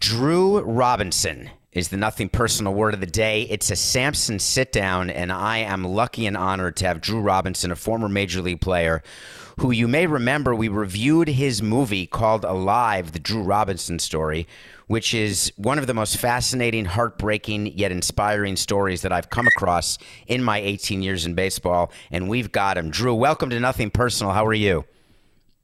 Drew Robinson is the nothing personal word of the day. It's a Samson sit down, and I am lucky and honored to have Drew Robinson, a former Major League player, who you may remember we reviewed his movie called Alive, The Drew Robinson Story, which is one of the most fascinating, heartbreaking, yet inspiring stories that I've come across in my 18 years in baseball, and we've got him. Drew, welcome to Nothing Personal. How are you?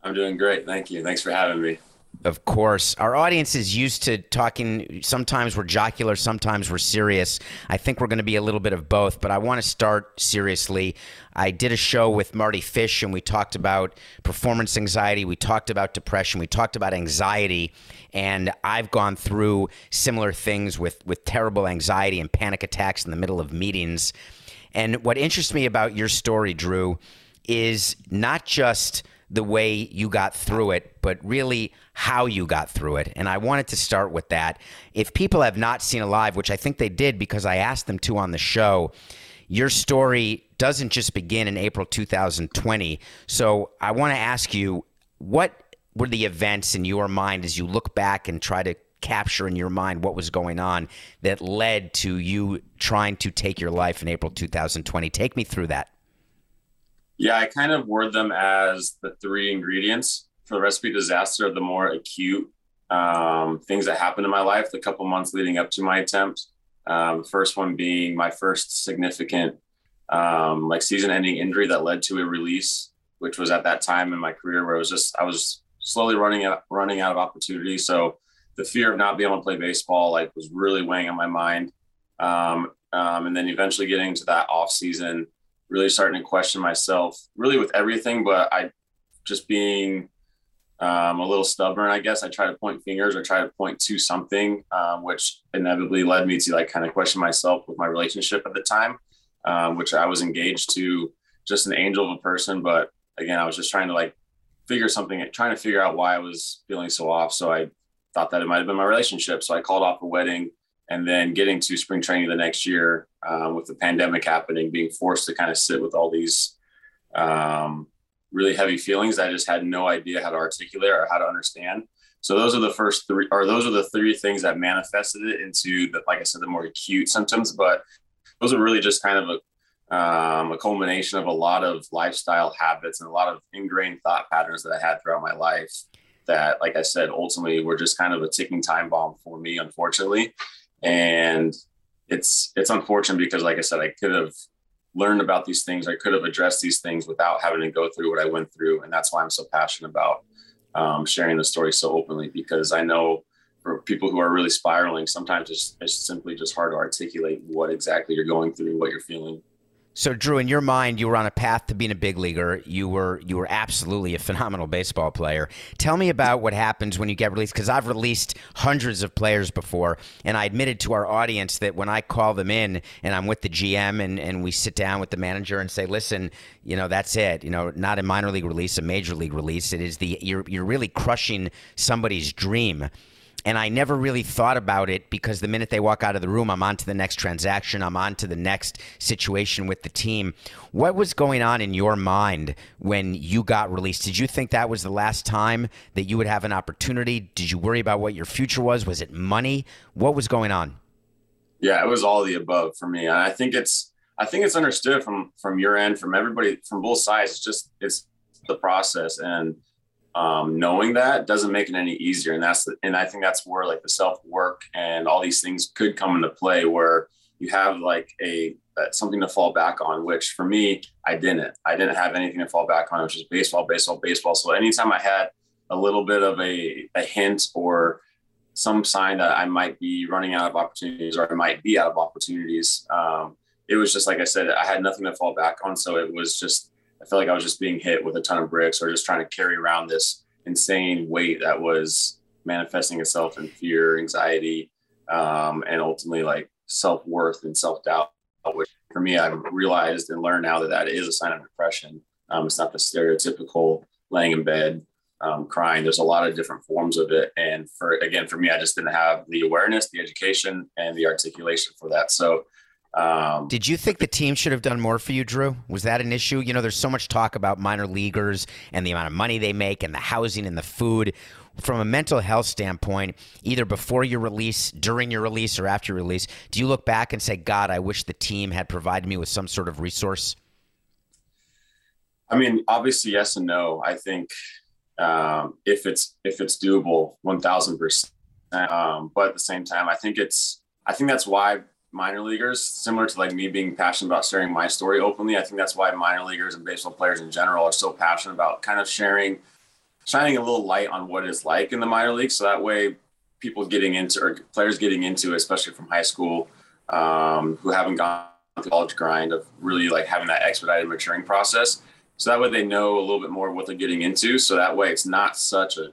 I'm doing great. Thank you. Thanks for having me. Of course. Our audience is used to talking. Sometimes we're jocular, sometimes we're serious. I think we're going to be a little bit of both, but I want to start seriously. I did a show with Marty Fish, and we talked about performance anxiety. We talked about depression. We talked about anxiety, and I've gone through similar things with terrible anxiety and panic attacks in the middle of meetings. And what interests me about your story, Drew, is not just the way you got through it, but really how you got through it. And I wanted to start with that. If people have not seen Alive, which I think they did because I asked them to on the show, your story doesn't just begin in April 2020. So I want to ask you, what were the events in your mind as you look back and try to capture in your mind what was going on that led to you trying to take your life in April 2020? Take me through that. Yeah, I kind of word them as the three ingredients for the recipe disaster, the more acute things that happened in my life, the couple months leading up to my attempt. The first one being my first significant season-ending injury that led to a release, which was at that time in my career where I was slowly running out of opportunity. So the fear of not being able to play baseball was really weighing on my mind. And then eventually getting to that off season, really starting to question myself really with everything, but I just being a little stubborn, I guess. I try to point fingers or try to point to something, which inevitably led me to kind of question myself with my relationship at the time, which I was engaged to just an angel of a person. But again, I was just trying to trying to figure out why I was feeling so off. So I thought that it might've been my relationship. So I called off a wedding. And then getting to spring training the next year with the pandemic happening, being forced to kind of sit with all these really heavy feelings that I just had no idea how to articulate or how to understand. So those are the three things that manifested it into the, like I said, the more acute symptoms, but those are really just kind of a culmination of a lot of lifestyle habits and a lot of ingrained thought patterns that I had throughout my life that, like I said, ultimately were just kind of a ticking time bomb for me, unfortunately. And it's unfortunate because, like I said, I could have learned about these things. I could have addressed these things without having to go through what I went through. And that's why I'm so passionate about sharing the story so openly, because I know for people who are really spiraling, sometimes it's simply just hard to articulate what exactly you're going through, what you're feeling. So, Drew, in your mind, you were on a path to being a big leaguer. You were absolutely a phenomenal baseball player. Tell me about what happens when you get released, because I've released hundreds of players before, and I admitted to our audience that when I call them in and I'm with the GM and we sit down with the manager and say, listen, that's it. Not a minor league release, a major league release. It is you're really crushing somebody's dream. And I never really thought about it because the minute they walk out of the room, I'm on to the next transaction. I'm on to the next situation with the team. What was going on in your mind when you got released? Did you think that was the last time that you would have an opportunity? Did you worry about what your future was? Was it money? What was going on? Yeah, it was all the above for me. And I think it's understood from your end, from everybody, from both sides. It's just, it's the process. And knowing that doesn't make it any easier. And I think that's where like the self work and all these things could come into play, where you have like something to fall back on, which for me, I didn't have anything to fall back on, which is baseball. So anytime I had a little bit of a hint or some sign that I might be running out of opportunities or I might be out of opportunities, it was just, like I said, I had nothing to fall back on. So it was just, I felt like I was just being hit with a ton of bricks, or just trying to carry around this insane weight that was manifesting itself in fear, anxiety, and ultimately like self-worth and self-doubt, which for me, I've realized and learned now that is a sign of depression. It's not the stereotypical laying in bed, crying. There's a lot of different forms of it. And for me, I just didn't have the awareness, the education, and the articulation for that. So did you think the team should have done more for you, Drew? Was that an issue? You know, there's so much talk about minor leaguers and the amount of money they make and the housing and the food. From a mental health standpoint, either before your release, during your release, or after your release, do you look back and say, God, I wish the team had provided me with some sort of resource? I mean, obviously, yes and no. I think if it's doable, 1,000%. But at the same time, I think that's why minor leaguers, similar to like me being passionate about sharing my story openly, I think that's why minor leaguers and baseball players in general are so passionate about kind of shining a little light on what it's like in the minor leagues. So that way people getting into, or players getting into, especially from high school, who haven't gone through the college grind of really like having that expedited maturing process. So that way they know a little bit more what they're getting into. So that way it's not such a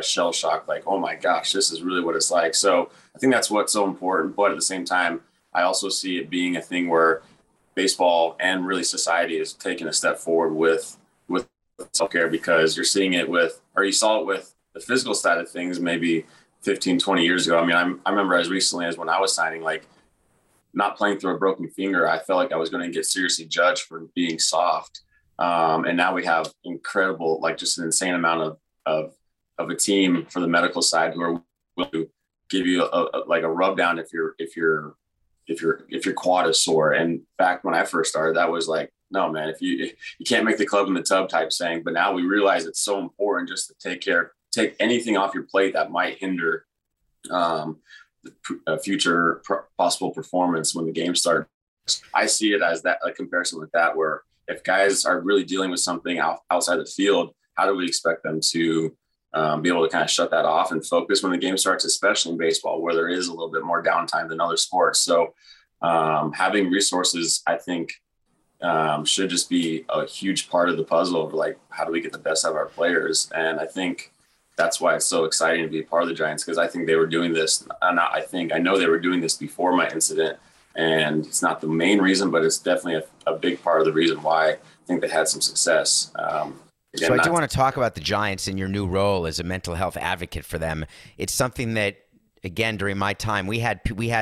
shell shock, like, oh my gosh, this is really what it's like. So I think that's what's so important. But at the same time, I also see it being a thing where baseball and really society is taking a step forward with self-care, because you're seeing it with, or you saw it with the physical side of things maybe 15, 20 years ago. I mean, I remember as recently as when I was signing, like not playing through a broken finger, I felt like I was going to get seriously judged for being soft. And now we have incredible, like just an insane amount of a team for the medical side who are willing to give you a rub down if your quad is sore. And back when I first started, that was like, no, man, if you can't make the club in the tub type saying, but now we realize it's so important just to take anything off your plate that might hinder the future possible performance when the game starts. I see it as that, a comparison with that, where if guys are really dealing with something outside the field, how do we expect them to be able to kind of shut that off and focus when the game starts, especially in baseball, where there is a little bit more downtime than other sports. So having resources, I think, should just be a huge part of the puzzle of like, how do we get the best out of our players? And I think that's why it's so exciting to be a part of the Giants, because I think they were doing this, and I know they were doing this before my incident, and it's not the main reason, but it's definitely a big part of the reason why I think they had some success. So I do want to talk about the Giants and your new role as a mental health advocate for them. It's something that, again, during my time, we had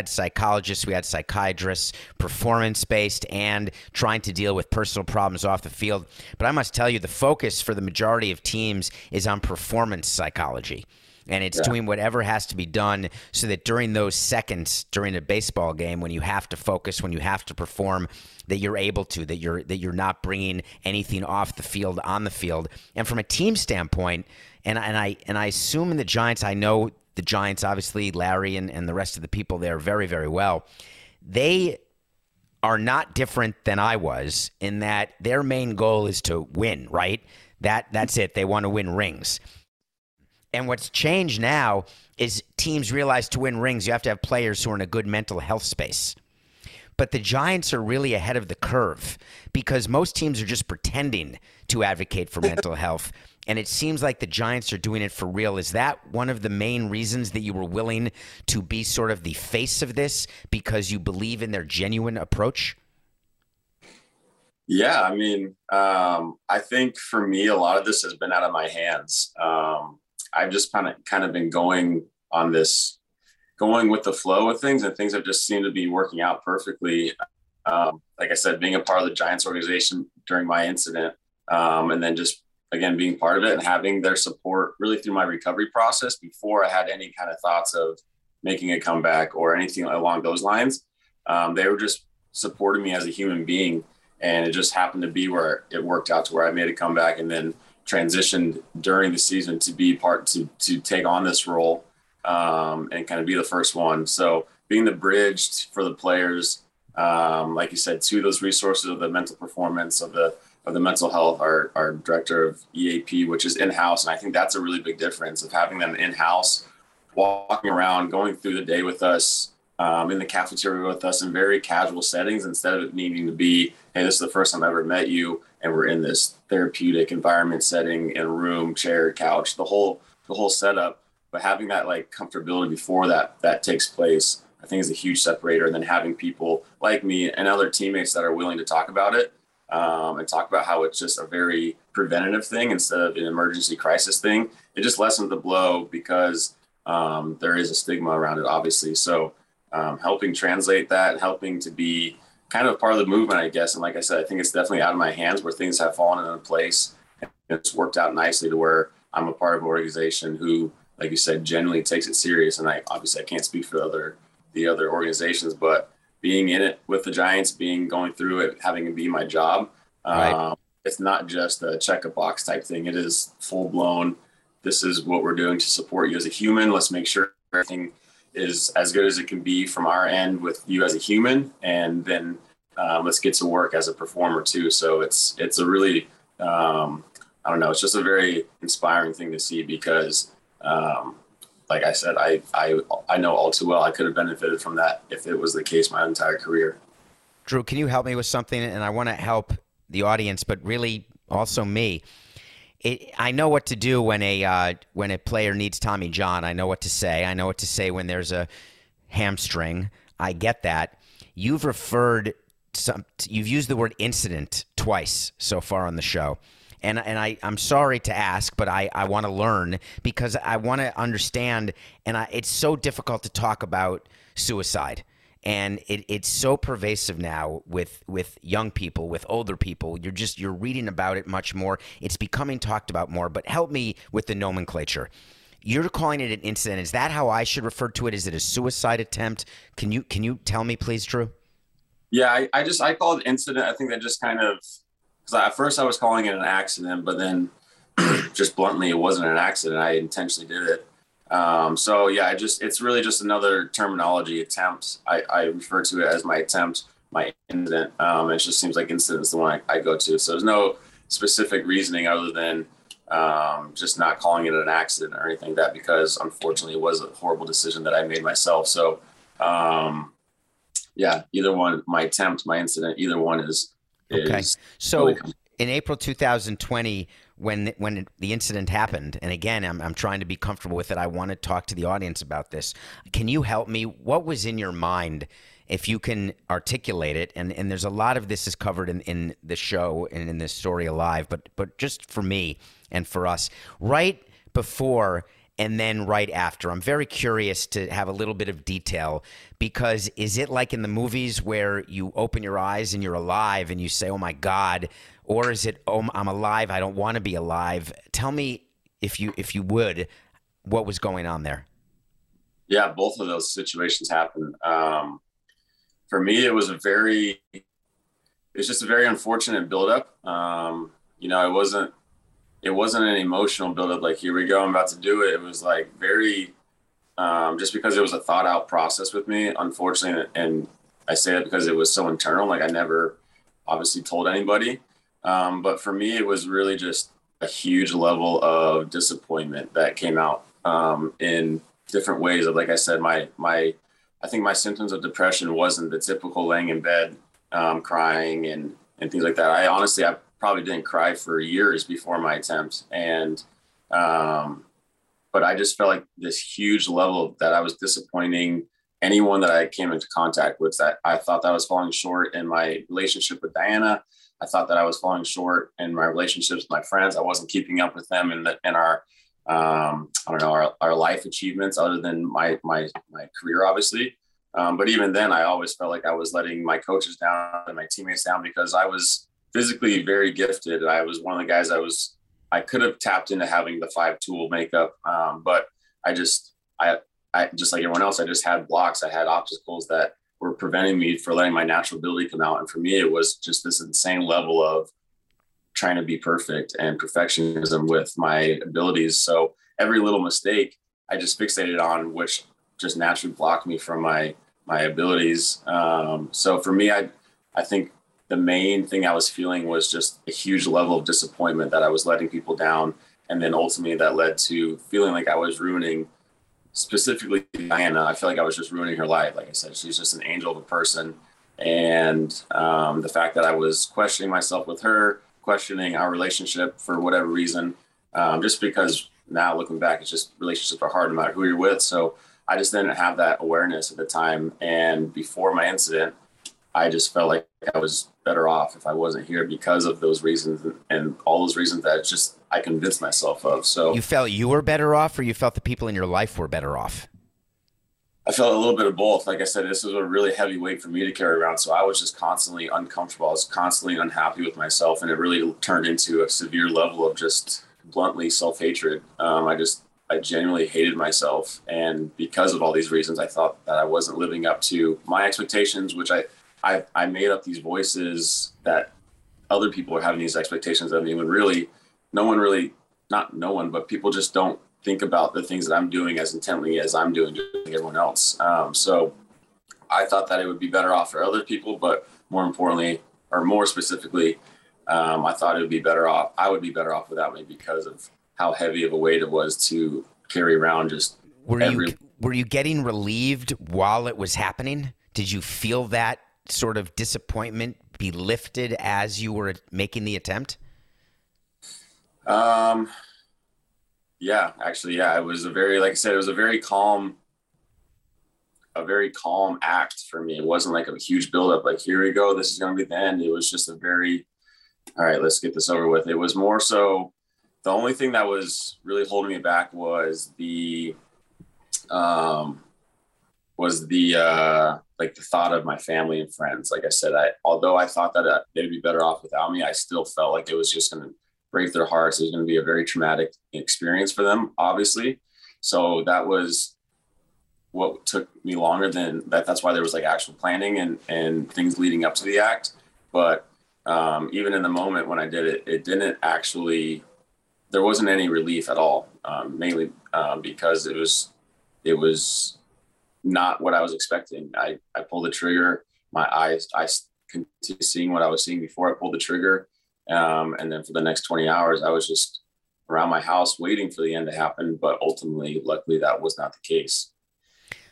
psychologists, we had psychiatrists, performance-based, and trying to deal with personal problems off the field. But I must tell you, the focus for the majority of teams is on performance psychology. And it's doing whatever has to be done so that during those seconds during a baseball game, when you have to focus, when you have to perform, that you're able to, that you're not bringing anything off the field, on the field. And from a team standpoint, and I assume in the Giants, I know the Giants, obviously Larry and the rest of the people there very, very well. They are not different than I was in that their main goal is to win, right? That's it. They want to win rings. And what's changed now is teams realize to win rings, you have to have players who are in a good mental health space. But the Giants are really ahead of the curve, because most teams are just pretending to advocate for mental health. And it seems like the Giants are doing it for real. Is that one of the main reasons that you were willing to be sort of the face of this, because you believe in their genuine approach? Yeah, I mean, I think for me, a lot of this has been out of my hands. I've just kind of been going on this going with the flow of things, and things have just seemed to be working out perfectly. Like I said, being a part of the Giants organization during my incident, and then just, again, being part of it and having their support really through my recovery process before I had any kind of thoughts of making a comeback or anything along those lines. They were just supporting me as a human being, and it just happened to be where it worked out to where I made a comeback and then transitioned during the season to be part, to take on this role, and kind of be the first one. So being the bridge for the players, like you said, to those resources of the mental performance, of the mental health, our director of EAP, which is in-house. And I think that's a really big difference of having them in-house, walking around, going through the day with us, in the cafeteria with us in very casual settings, instead of it needing to be, hey, this is the first time I ever met you, and we're in this therapeutic environment setting in a room, chair, couch, the whole setup. But having that like comfortability before that takes place, I think, is a huge separator. And then having people like me and other teammates that are willing to talk about it, and talk about how it's just a very preventative thing instead of an emergency crisis thing. It just lessens the blow, because there is a stigma around it, obviously. So helping translate that, helping to be kind of part of the movement, I guess. And like I said, I think it's definitely out of my hands, where things have fallen into place, and it's worked out nicely to where I'm a part of an organization who, like you said, generally takes it serious. And I can't speak for the other organizations, but being in it with the Giants, going through it, having it be my job. Right. It's not just a check a box type thing. It is full blown. This is what we're doing to support you as a human. Let's make sure everything is as good as it can be from our end with you as a human. And then let's get to work as a performer too. So it's a really, it's just a very inspiring thing to see, because like I said, I know all too well I could have benefited from that if it was the case my entire career. Drew, can you help me with something? And I want to help the audience, but really also me. I know what to do when a player needs Tommy John. I know what to say. I know what to say when there's a hamstring. I get that. You've you've used the word incident twice so far on the show. And I'm sorry to ask, but I want to learn, because I want to understand. And it's so difficult to talk about suicide. And it's so pervasive now with young people, with older people. You're reading about it much more. It's becoming talked about more. But help me with the nomenclature. You're calling it an incident. Is that how I should refer to it? Is it a suicide attempt? Can you tell me, please, Drew? Yeah, I call it incident. I think that just kind of, because at first I was calling it an accident, but then just bluntly, it wasn't an accident. I intentionally did it. So yeah, it's really just another terminology, attempt. I refer to it as my attempt, my incident. It just seems like incident is the one I go to. So there's no specific reasoning other than just not calling it an accident or anything like that, because unfortunately it was a horrible decision that I made myself. So yeah, either one, my attempt, my incident, either one is. Okay. So in April 2020, when the incident happened, and again, I'm trying to be comfortable with it. I want to talk to the audience about this. Can you help me? What was in your mind, if you can articulate it? And there's a lot of this is covered in the show and in this story Alive, but just for me and for us, right before and then right after. I'm very curious to have a little bit of detail, because is it like in the movies where you open your eyes and you're alive and you say, oh my God, or is it, oh, I'm alive, I don't want to be alive? Tell me, if you would, what was going on there? Yeah, both of those situations happened. For me, it's just a very unfortunate buildup. It wasn't an emotional buildup, like, here we go, I'm about to do it. It was like very, just because it was a thought out process with me, unfortunately. And I say that because it was so internal, like I never obviously told anybody. But for me, it was really just a huge level of disappointment that came out in different ways. Of, like I said, I think my symptoms of depression wasn't the typical laying in bed, crying and things like that. I honestly probably didn't cry for years before my attempt. And, but I just felt like this huge level that I was disappointing anyone that I came into contact with, that I thought that I was falling short in my relationship with Diana. I thought that I was falling short in my relationships with my friends. I wasn't keeping up with them in our I don't know, our life achievements other than my career, obviously. But even then, I always felt like I was letting my coaches down and my teammates down because I was physically very gifted. I was one of the guys I could have tapped into having the 5-tool makeup. But I just like everyone else, I just had blocks. I had obstacles that were preventing me from letting my natural ability come out. And for me, it was just this insane level of trying to be perfect and perfectionism with my abilities. So every little mistake I just fixated on, which just naturally blocked me from my abilities. So for me, I think the main thing I was feeling was just a huge level of disappointment that I was letting people down. And then ultimately that led to feeling like I was ruining, specifically Diana. I feel like I was just ruining her life. Like I said, she's just an angel of a person. And the fact that I was questioning myself with her, questioning our relationship for whatever reason, just because now looking back, it's just relationships are hard no matter who you're with. So I just didn't have that awareness at the time. And before my incident, I just felt like I was better off if I wasn't here because of those reasons and all those reasons that just I convinced myself of. So you felt you were better off, or you felt the people in your life were better off? I felt a little bit of both. Like I said, this was a really heavy weight for me to carry around. So I was just constantly uncomfortable. I was constantly unhappy with myself. And it really turned into a severe level of just bluntly self-hatred. I genuinely hated myself. And because of all these reasons, I thought that I wasn't living up to my expectations, which I made up these voices that other people are having these expectations of me when really but people just don't think about the things that I'm doing as intently as I'm doing to everyone else. So I thought that it would be better off for other people, but more specifically, I thought I would be better off without me because of how heavy of a weight it was to carry around. Were you getting relieved while it was happening? Did you feel that sort of disappointment be lifted as you were making the attempt? Yeah, actually, yeah. It was a very calm act for me. It wasn't like a huge buildup, like here we go, this is going to be the end. It was just all right, let's get this over with. It was more so the only thing that was really holding me back was the thought of my family and friends. Like I said, although I thought that they'd be better off without me, I still felt like it was just going to break their hearts. It was going to be a very traumatic experience for them, obviously. So that was what took me longer than that. That's why there was like actual planning and things leading up to the act. But even in the moment when I did it, there wasn't any relief at all, mainly because it was not what I was expecting. I pulled the trigger. I continued seeing what I was seeing before I pulled the trigger. And then for the next 20 hours, I was just around my house waiting for the end to happen. But ultimately, luckily, that was not the case.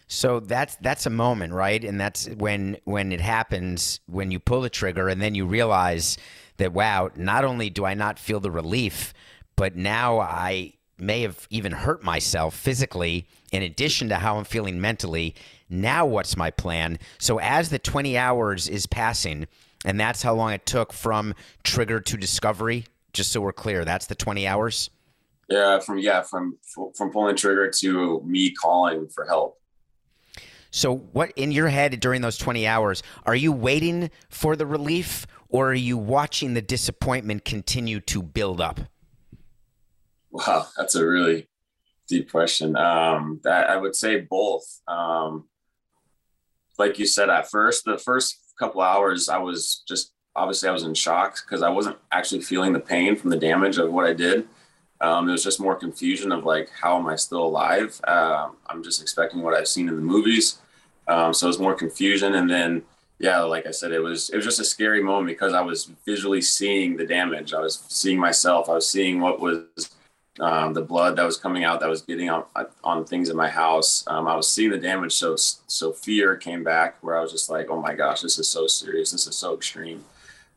So that's a moment, right? And that's when it happens, when you pull the trigger and then you realize that, wow, not only do I not feel the relief, but now I may have even hurt myself physically in addition to how I'm feeling mentally. Now what's my plan? So as the 20 hours is passing, and that's how long it took from trigger to discovery, just so we're clear, that's the 20 hours? Yeah, from pulling trigger to me calling for help. So what in your head during those 20 hours, are you waiting for the relief, or are you watching the disappointment continue to build up? Wow, that's a really deep question. That I would say both. Like you said, at first, the first couple hours, I was in shock because I wasn't actually feeling the pain from the damage of what I did. It was just more confusion of like, how am I still alive? I'm just expecting what I've seen in the movies. So it was more confusion. And then, yeah, like I said, it was just a scary moment because I was visually seeing the damage. I was seeing myself. I was seeing what was... the blood that was coming out, that was getting on things in my house. I was seeing the damage. So fear came back where I was just like, oh my gosh, this is so serious. This is so extreme.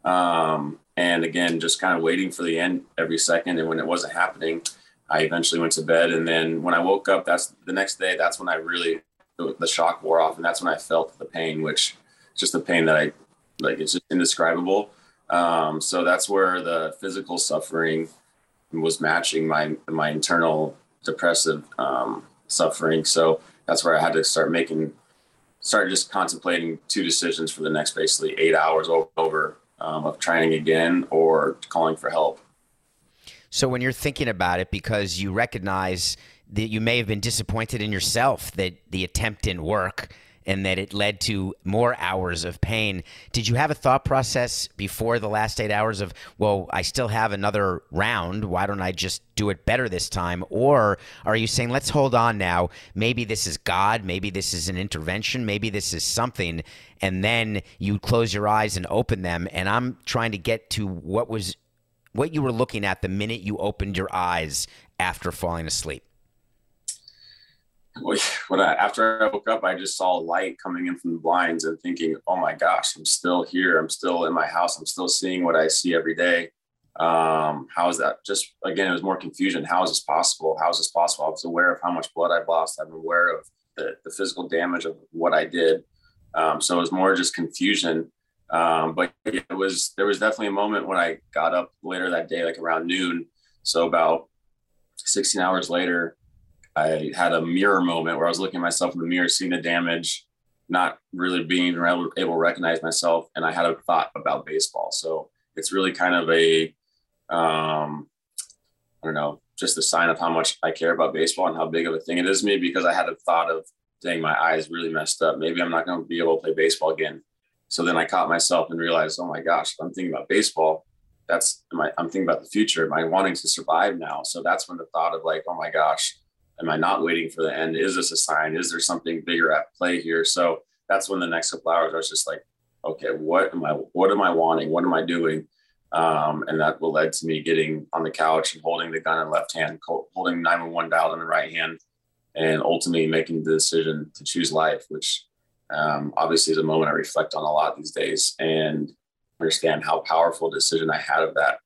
And again, just kind of waiting for the end every second. And when it wasn't happening, I eventually went to bed. And then when I woke up, that's the next day, that's when the shock wore off. And that's when I felt the pain, which just the pain that it's just indescribable. So that's where the physical suffering was matching my internal depressive suffering. So that's where I had to start just contemplating two decisions for the next basically 8 hours over of training again or calling for help. So when you're thinking about it, because you recognize that you may have been disappointed in yourself that the attempt didn't work and that it led to more hours of pain, did you have a thought process before the last 8 hours of, well, I still have another round, why don't I just do it better this time? Or are you saying, let's hold on now, maybe this is God, maybe this is an intervention, maybe this is something, and then you close your eyes and open them, and I'm trying to get to what you were looking at the minute you opened your eyes after falling asleep? After I woke up, I just saw light coming in from the blinds and thinking, oh my gosh, I'm still here. I'm still in my house. I'm still seeing what I see every day. How is that? Just again, it was more confusion. How is this possible? How is this possible? I was aware of how much blood I've lost. I'm aware of the physical damage of what I did. So it was more just confusion. But there was definitely a moment when I got up later that day, like around noon. So about 16 hours later, I had a mirror moment where I was looking at myself in the mirror, seeing the damage, not really being able to recognize myself. And I had a thought about baseball. So it's really kind of a, I don't know, just a sign of how much I care about baseball and how big of a thing it is to me, because I had a thought of, dang, my eyes really messed up. Maybe I'm not going to be able to play baseball again. So then I caught myself and realized, oh my gosh, I'm thinking about baseball. I'm thinking about the future. Am I wanting to survive now? So that's when the thought of like, oh my gosh, am I not waiting for the end? Is this a sign? Is there something bigger at play here? So that's when the next couple hours, I was just like, okay, what am I wanting? What am I doing? And that led to me getting on the couch and holding the gun in left hand, holding 911 dialed in the right hand, and ultimately making the decision to choose life, which obviously is a moment I reflect on a lot these days and understand how powerful a decision I had of that.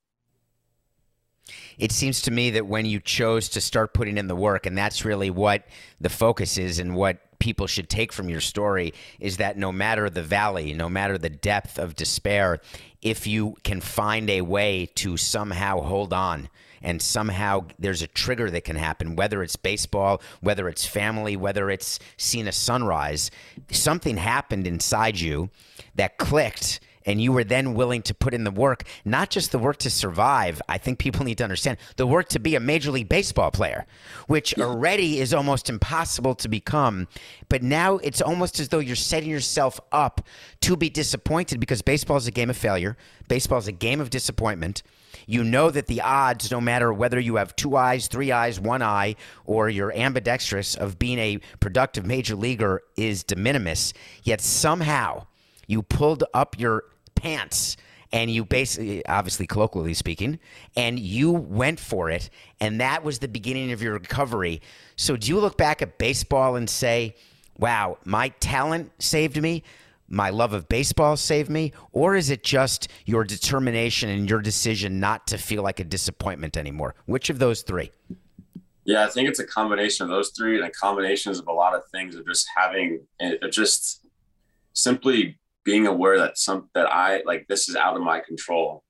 It seems to me that when you chose to start putting in the work, and that's really what the focus is and what people should take from your story, is that no matter the valley, no matter the depth of despair, if you can find a way to somehow hold on and somehow there's a trigger that can happen, whether it's baseball, whether it's family, whether it's seeing a sunrise, something happened inside you that clicked. And you were then willing to put in the work, not just the work to survive. I think people need to understand the work to be a Major League Baseball player, which already is almost impossible to become. But now it's almost as though you're setting yourself up to be disappointed, because baseball is a game of failure. Baseball is a game of disappointment. You know that the odds, no matter whether you have two eyes, three eyes, one eye, or you're ambidextrous, of being a productive major leaguer is de minimis. Yet somehow you pulled up your pants and you basically, obviously colloquially speaking, and you went for it, and that was the beginning of your recovery. So do you look back at baseball and say, wow, my talent saved me, my love of baseball saved me, or is it just your determination and your decision not to feel like a disappointment anymore? Which of those three? Yeah, I think it's a combination of those three and a combination of a lot of things, of just having, just simply being aware that this is out of my control.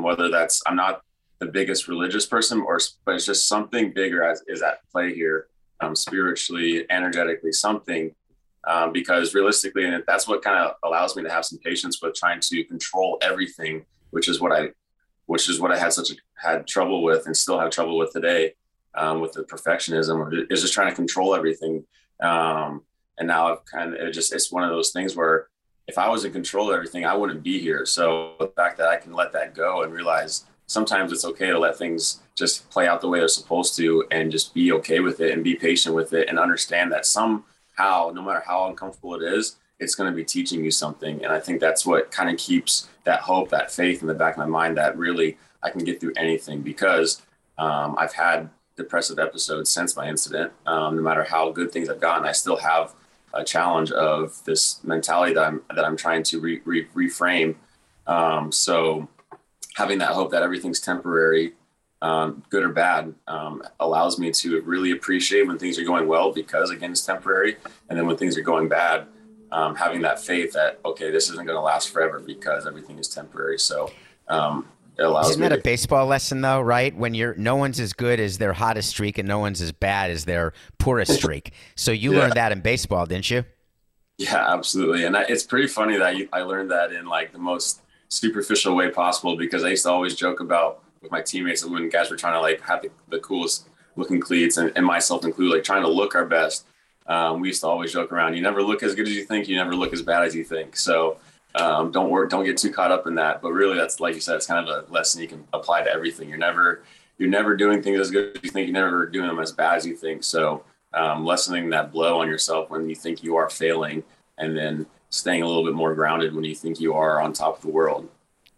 Whether that's, I'm not the biggest religious person, but it's just something bigger is at play here, spiritually, energetically, something. Because realistically, and that's what kind of allows me to have some patience with trying to control everything, which is what I had trouble with and still have trouble with today, with the perfectionism, is just trying to control everything. And now I've it's one of those things where, if I was in control of everything, I wouldn't be here. So the fact that I can let that go and realize sometimes it's okay to let things just play out the way they're supposed to, and just be okay with it and be patient with it and understand that somehow, no matter how uncomfortable it is, it's going to be teaching you something. And I think that's what kind of keeps that hope, that faith in the back of my mind, that really I can get through anything, because I've had depressive episodes since my incident. No matter how good things I've gotten, I still have a challenge of this mentality that I'm trying to reframe. So having that hope that everything's temporary, good or bad, allows me to really appreciate when things are going well, because again, it's temporary. And then when things are going bad, having that faith that, okay, this isn't going to last forever because everything is temporary. So It allows me. Isn't that a baseball lesson though, right? When you're, no one's as good as their hottest streak and no one's as bad as their poorest streak. So you learned that in baseball, didn't you? Yeah, absolutely. And it's pretty funny that I learned that in like the most superficial way possible, because I used to always joke about with my teammates when guys were trying to like have the coolest looking cleats, and myself included, like trying to look our best. We used to always joke around, you never look as good as you think, you never look as bad as you think. So don't get too caught up in that. But really, that's, like you said, it's kind of a lesson you can apply to everything. You're never doing things as good as you think, you're never doing them as bad as you think. So lessening that blow on yourself when you think you are failing, and then staying a little bit more grounded when you think you are on top of the world.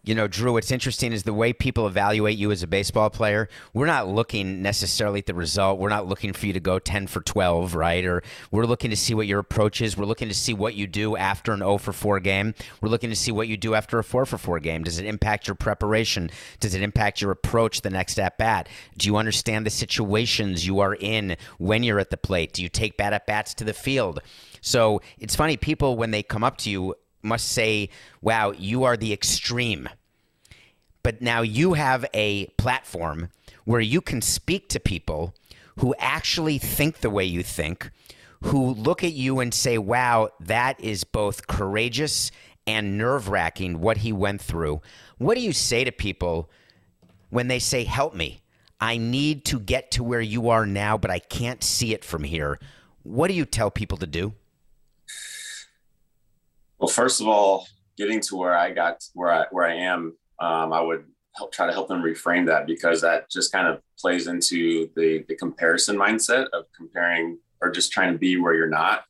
You know, Drew, what's interesting is the way people evaluate you as a baseball player. We're not looking necessarily at the result. We're not looking for you to go 10 for 12, right? Or we're looking to see what your approach is. We're looking to see what you do after an 0 for 4 game. We're looking to see what you do after a 4 for 4 game. Does it impact your preparation? Does it impact your approach the next at bat? Do you understand the situations you are in when you're at the plate? Do you take bad at bats to the field? So it's funny, people, when they come up to you, must say, wow, you are the extreme. But now you have a platform where you can speak to people who actually think the way you think, who look at you and say, wow, that is both courageous and nerve-wracking, what he went through. What do you say to people when they say, help me, I need to get to where you are now, but I can't see it from here? What do you tell people to do? Well, first of all, getting to where I got, where I am, I would try to help them reframe that, because that just kind of plays into the comparison mindset of comparing or just trying to be where you're not,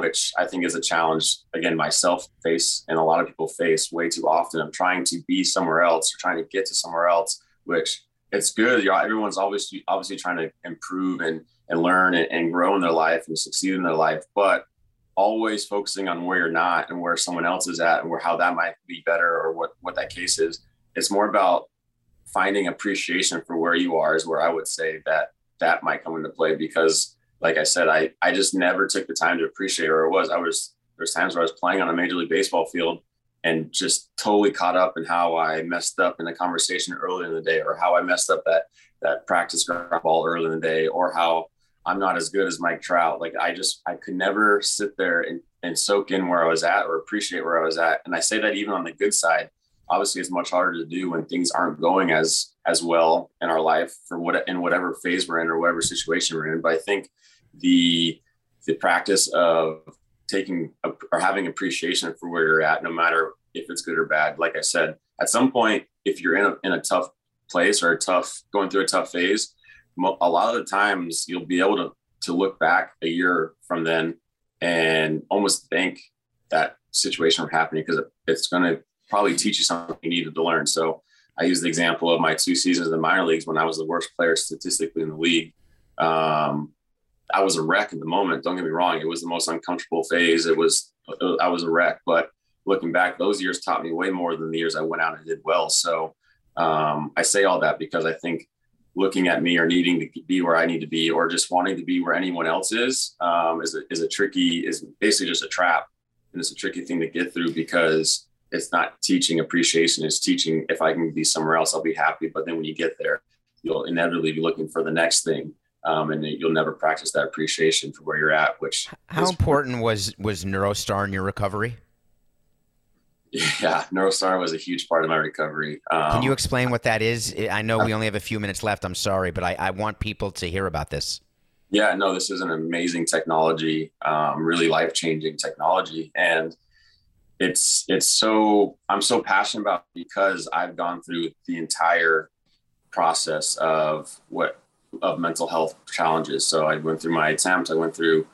which I think is a challenge, again, myself face and a lot of people face way too often. I'm trying to be somewhere else or trying to get to somewhere else, which it's good. Everyone's obviously trying to improve and learn and grow in their life and succeed in their life, but always focusing on where you're not and where someone else is at and where how that might be better or what that case is. It's more about finding appreciation for where you are is where I would say that might come into play, because like I said, I just never took the time to appreciate where it was. There's times where I was playing on a Major League Baseball field and just totally caught up in how I messed up in a conversation earlier in the day, or how I messed up that practice ground ball earlier in the day, or how I'm not as good as Mike Trout. Like I could never sit there and soak in where I was at or appreciate where I was at. And I say that even on the good side, obviously it's much harder to do when things aren't going as well in our life in whatever phase we're in or whatever situation we're in. But I think the practice of having appreciation for where you're at, no matter if it's good or bad. Like I said, at some point, if you're in a tough place or going through a tough phase, a lot of the times you'll be able to look back a year from then and almost thank that situation for happening, because it's going to probably teach you something you needed to learn. So I use the example of my 2 seasons in the minor leagues when I was the worst player statistically in the league. I was a wreck at the moment. Don't get me wrong. It was the most uncomfortable phase. I was a wreck, but looking back, those years taught me way more than the years I went out and did well. So I say all that because I think looking at me or needing to be where I need to be, or just wanting to be where anyone else is basically just a trap. And it's a tricky thing to get through, because it's not teaching appreciation. It's teaching, if I can be somewhere else, I'll be happy. But then when you get there, you'll inevitably be looking for the next thing. And you'll never practice that appreciation for where you're at, which. How important was NeuroStar in your recovery? Yeah, NeuroStar was a huge part of my recovery. Can you explain what that is? I know we only have a few minutes left. I'm sorry, but I want people to hear about this. Yeah, no, this is an amazing technology, really life-changing technology. And I'm so passionate about it because I've gone through the entire process of mental health challenges. So I went through my attempt, I went through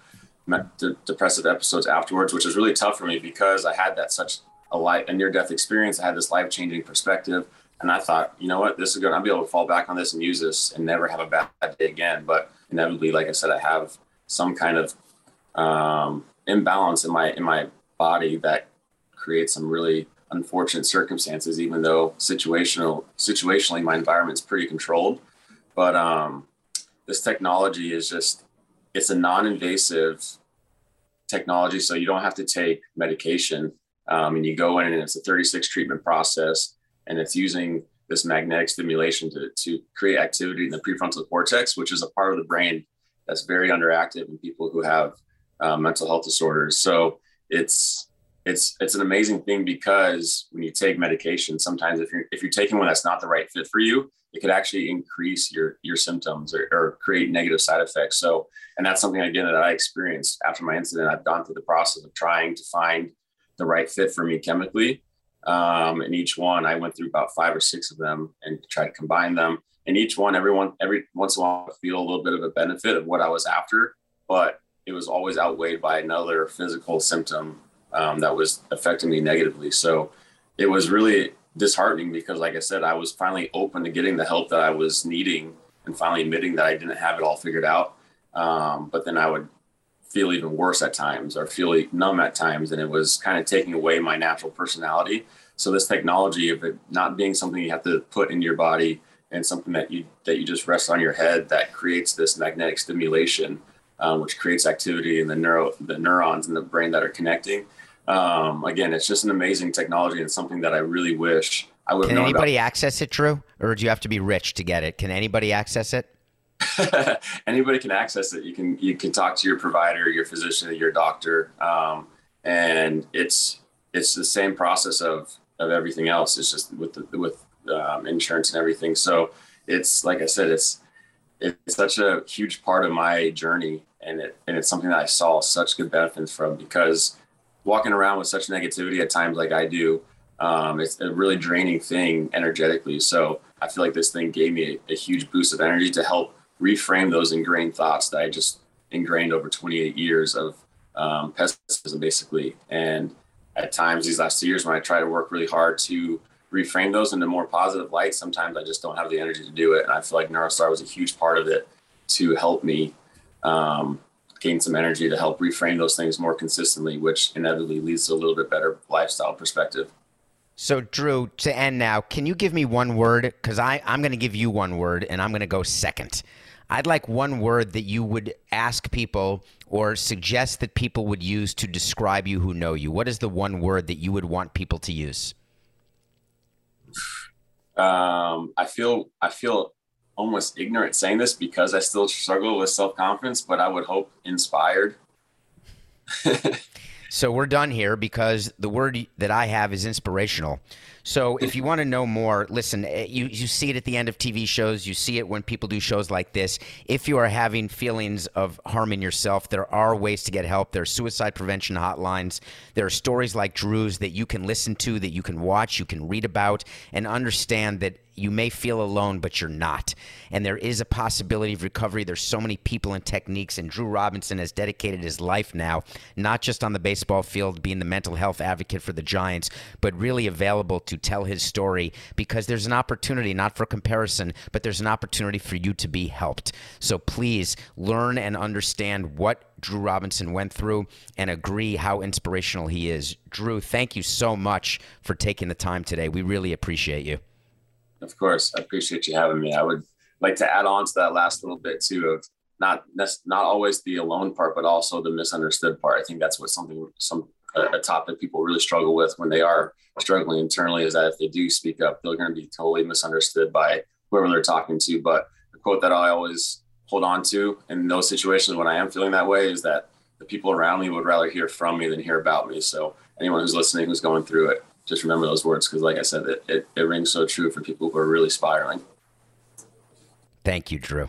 depressive episodes afterwards, which was really tough for me because I had that such a near-death experience. I had this life-changing perspective, and I thought, you know what, this is good. I'll be able to fall back on this and use this and never have a bad day again. But inevitably, like I said, I have some kind of imbalance in my body that creates some really unfortunate circumstances, even though situationally my environment's pretty controlled. But this technology is just, it's a non-invasive technology, so you don't have to take medication. And you go in and it's a 36 treatment process, and it's using this magnetic stimulation to create activity in the prefrontal cortex, which is a part of the brain that's very underactive in people who have mental health disorders. So it's an amazing thing, because when you take medication, sometimes if you're taking one that's not the right fit for you, it could actually increase your symptoms or create negative side effects. So, and that's something again that I experienced after my incident. I've gone through the process of trying to find the right fit for me chemically. And each one, I went through about 5 or 6 of them and tried to combine them. And each one, every once in a while, I feel a little bit of a benefit of what I was after, but it was always outweighed by another physical symptom that was affecting me negatively. So it was really disheartening, because like I said, I was finally open to getting the help that I was needing and finally admitting that I didn't have it all figured out. But then I would feel even worse at times, or feel numb at times. And it was kind of taking away my natural personality. So this technology of it not being something you have to put in your body and something that you just rest on your head, that creates this magnetic stimulation, which creates activity in the neurons in the brain that are connecting. Again, it's just an amazing technology and something that I really wish I would have known about. Can anybody access it, Drew? Or do you have to be rich to get it? Can anybody access it? Anybody can access it. You can talk to your provider, your physician, your doctor. And it's the same process of everything else. It's just with insurance and everything. So it's, like I said, it's such a huge part of my journey. And it's something that I saw such good benefits from, because walking around with such negativity at times like I do, it's a really draining thing energetically. So I feel like this thing gave me a huge boost of energy to help reframe those ingrained thoughts that I just ingrained over 28 years of pessimism, basically. And at times these last 2 years, when I try to work really hard to reframe those into more positive light, sometimes I just don't have the energy to do it. And I feel like NeuroStar was a huge part of it to help me gain some energy to help reframe those things more consistently, which inevitably leads to a little bit better lifestyle perspective. So Drew, to end now, can you give me one word? Because I'm going to give you one word and I'm going to go second. I'd like one word that you would ask people or suggest that people would use to describe you who know you. What is the one word that you would want people to use? I feel almost ignorant saying this, because I still struggle with self-confidence, but I would hope inspired. So we're done here, because the word that I have is inspirational. So if you want to know more, listen, you see it at the end of TV shows. You see it when people do shows like this. If you are having feelings of harm in yourself, there are ways to get help. There are suicide prevention hotlines. There are stories like Drew's that you can listen to, that you can watch, you can read about, and understand that you may feel alone, but you're not. And there is a possibility of recovery. There's so many people and techniques, and Drew Robinson has dedicated his life now, not just on the baseball field, being the mental health advocate for the Giants, but really available to tell his story, because there's an opportunity, not for comparison, but there's an opportunity for you to be helped. So please learn and understand what Drew Robinson went through and agree how inspirational he is. Drew, thank you so much for taking the time today. We really appreciate you. Of course. I appreciate you having me. I would like to add on to that last little bit too, of not always the alone part, but also the misunderstood part. I think that's what a topic people really struggle with when they are struggling internally, is that if they do speak up, they're going to be totally misunderstood by whoever they're talking to. But the quote that I always hold on to in those situations when I am feeling that way is that the people around me would rather hear from me than hear about me. So anyone who's listening, who's going through it, just remember those words, because like I said, it rings so true for people who are really spiraling. Thank you, Drew.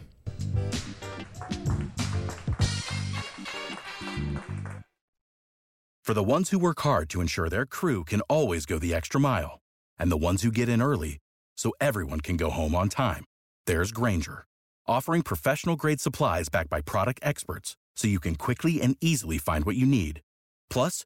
For the ones who work hard to ensure their crew can always go the extra mile, and the ones who get in early so everyone can go home on time, there's Granger, offering professional-grade supplies backed by product experts so you can quickly and easily find what you need. Plus,